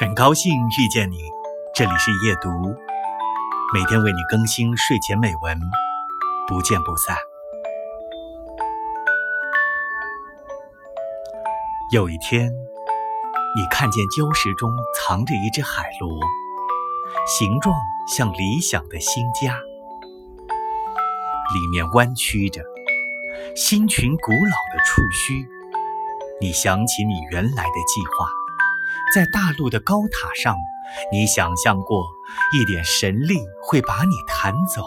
很高兴遇见你，这里是夜读，每天为你更新睡前美文，不见不散。有一天，你看见礁石中藏着一只海螺，形状像理想的新家，里面弯曲着新群古老的触须。你想起你原来的计划，在大陆的高塔上，你想象过一点神力会把你弹走。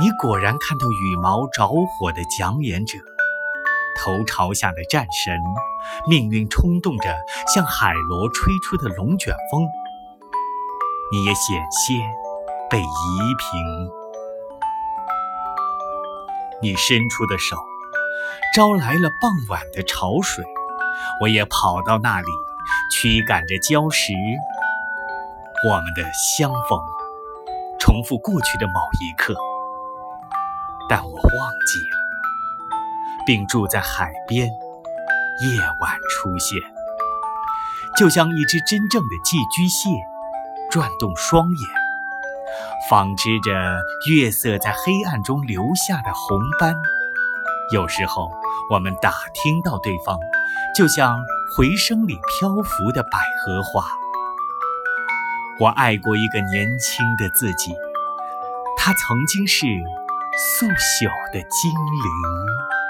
你果然看到羽毛着火的讲演者，头朝下的战神，命运冲动着像海螺吹出的龙卷风。你也险些被夷平。你伸出的手招来了傍晚的潮水，我也跑到那里，驱赶着礁石。我们的相逢重复过去的某一刻，但我忘记了，并住在海边，夜晚出现，就像一只真正的寄居蟹，转动双眼，纺织着月色在黑暗中留下的红斑。有时候我们打听到对方，就像回声里漂浮的百合花。我爱过一个年轻的自己，他曾经是速朽的精灵。